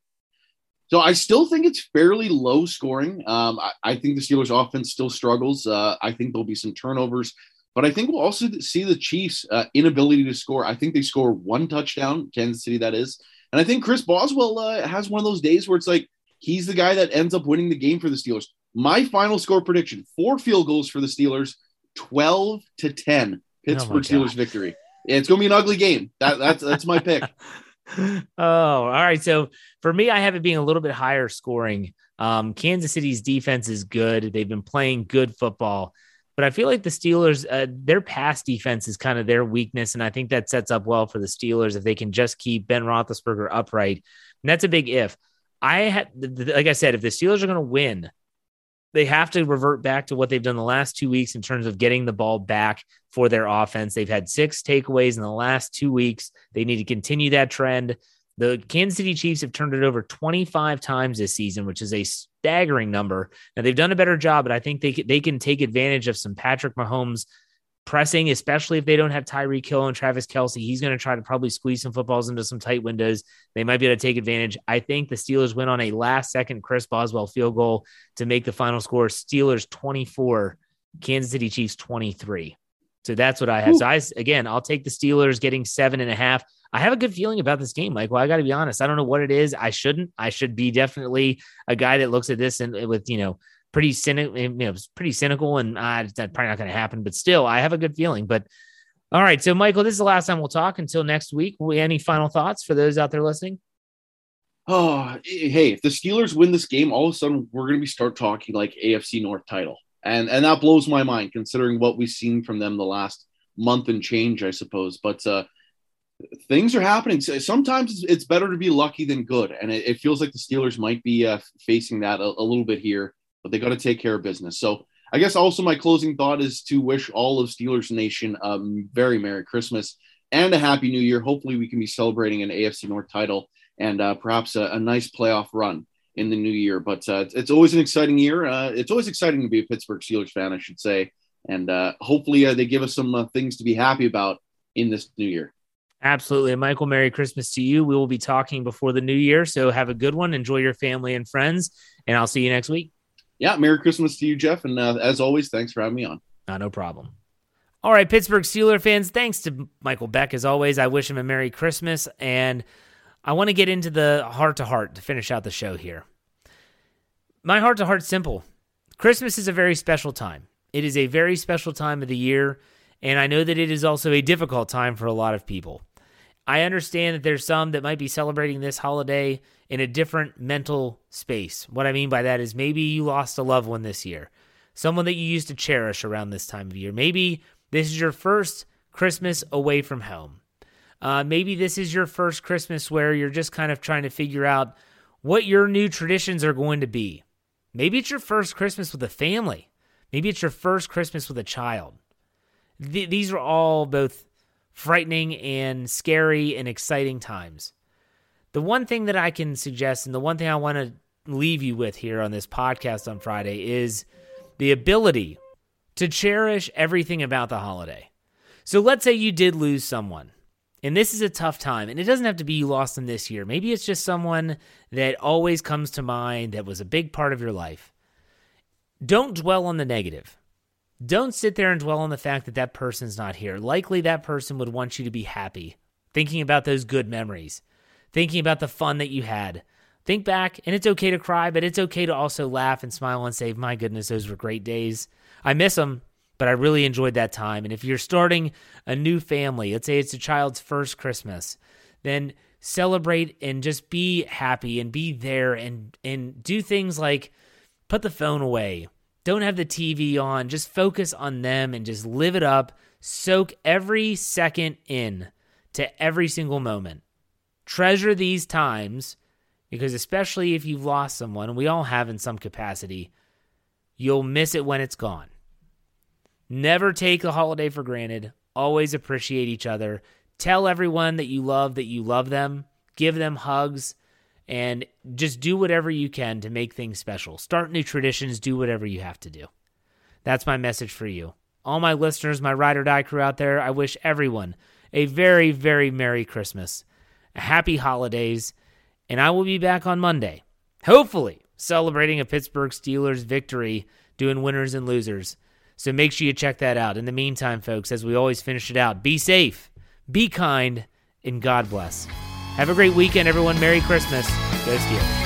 So I still think it's fairly low scoring. Um, I, I think the Steelers offense still struggles. Uh, I think there'll be some turnovers. But I think we'll also see the Chiefs' uh, inability to score. I think they score one touchdown, Kansas City that is. And I think Chris Boswell uh, has one of those days where it's like, he's the guy that ends up winning the game for the Steelers. My final score prediction, four field goals for the Steelers, twelve to ten. Pittsburgh oh Steelers victory. It's going to be an ugly game. That, that's that's my pick. Oh, all right. So for me, I have it being a little bit higher scoring. Um, Kansas City's defense is good. They've been playing good football. But I feel like the Steelers, uh, their pass defense is kind of their weakness, and I think that sets up well for the Steelers if they can just keep Ben Roethlisberger upright. And that's a big if. I had, like I said, if the Steelers are going to win, they have to revert back to what they've done the last two weeks in terms of getting the ball back for their offense. They've had six takeaways in the last two weeks. They need to continue that trend. The Kansas City Chiefs have turned it over twenty-five times this season, which is a staggering number. Now, they've done a better job, but I think they they can take advantage of some Patrick Mahomes pressing, especially if they don't have Tyreek Hill and Travis Kelce. He's going to try to probably squeeze some footballs into some tight windows. They might be able to take advantage. I think the Steelers went on a last-second Chris Boswell field goal to make the final score. Steelers twenty-four, Kansas City Chiefs twenty-three. So that's what I have. Ooh. So, I, again, I'll take the Steelers getting seven and a half. I have a good feeling about this game, Michael. I got to be honest. I don't know what it is. I shouldn't. I should be definitely a guy that looks at this and with, you know, pretty cynical, you know, pretty cynical and uh, that's probably not going to happen, but still I have a good feeling. But all right. So Michael, this is the last time we'll talk until next week. We, any final thoughts for those out there listening? Oh, hey, if the Steelers win this game, all of a sudden we're going to be start talking like A F C North title. And, and that blows my mind considering what we've seen from them the last month and change, I suppose. But uh, things are happening. Sometimes it's better to be lucky than good. And it, it feels like the Steelers might be uh, facing that a, a little bit here, but they got to take care of business. So I guess also my closing thought is to wish all of Steelers Nation a um, very Merry Christmas and a Happy New Year. Hopefully we can be celebrating an A F C North title and uh, perhaps a, a nice playoff run in the new year. But uh, it's always an exciting year. Uh, it's always exciting to be a Pittsburgh Steelers fan, I should say. And uh, hopefully uh, they give us some uh, things to be happy about in this new year. Absolutely. And Michael, Merry Christmas to you. We will be talking before the new year. So have a good one. Enjoy your family and friends. And I'll see you next week. Yeah. Merry Christmas to you, Jeff. And uh, as always, thanks for having me on. Uh, no problem. All right, Pittsburgh Steelers fans, thanks to Michael Beck. As always, I wish him a Merry Christmas. And I want to get into the heart to heart to finish out the show here. My heart to heart simple. Christmas is a very special time. It is a very special time of the year. And I know that it is also a difficult time for a lot of people. I understand that there's some that might be celebrating this holiday in a different mental space. What I mean by that is maybe you lost a loved one this year, someone that you used to cherish around this time of year. Maybe this is your first Christmas away from home. Uh, maybe this is your first Christmas where you're just kind of trying to figure out what your new traditions are going to be. Maybe it's your first Christmas with a family. Maybe it's your first Christmas with a child. Th- these are all both frightening and scary and exciting times. The one thing that I can suggest, and the one thing I want to leave you with here on this podcast on Friday, is the ability to cherish everything about the holiday. So let's say you did lose someone, and this is a tough time, and it doesn't have to be you lost them this year. Maybe it's just someone that always comes to mind that was a big part of your life. Don't dwell on the negative. Don't sit there and dwell on the fact that that person's not here. Likely that person would want you to be happy, thinking about those good memories, thinking about the fun that you had. Think back, and it's okay to cry, but it's okay to also laugh and smile and say, my goodness, those were great days. I miss them, but I really enjoyed that time. And if you're starting a new family, let's say it's a child's first Christmas, then celebrate and just be happy and be there and, and do things like put the phone away. Don't have the T V on. Just focus on them and just live it up. Soak every second in to every single moment. Treasure these times because especially if you've lost someone, and we all have in some capacity, you'll miss it when it's gone. Never take a holiday for granted. Always appreciate each other. Tell everyone that you love that you love them. Give them hugs. And just do whatever you can to make things special. Start new traditions. Do whatever you have to do. That's my message for you. All my listeners, my ride or die crew out there, I wish everyone a very, very Merry Christmas, a happy holidays, and I will be back on Monday, hopefully celebrating a Pittsburgh Steelers victory, doing winners and losers. So make sure you check that out. In the meantime, folks, as we always finish it out, be safe, be kind, and God bless. Have a great weekend, everyone. Merry Christmas. Go Steelers.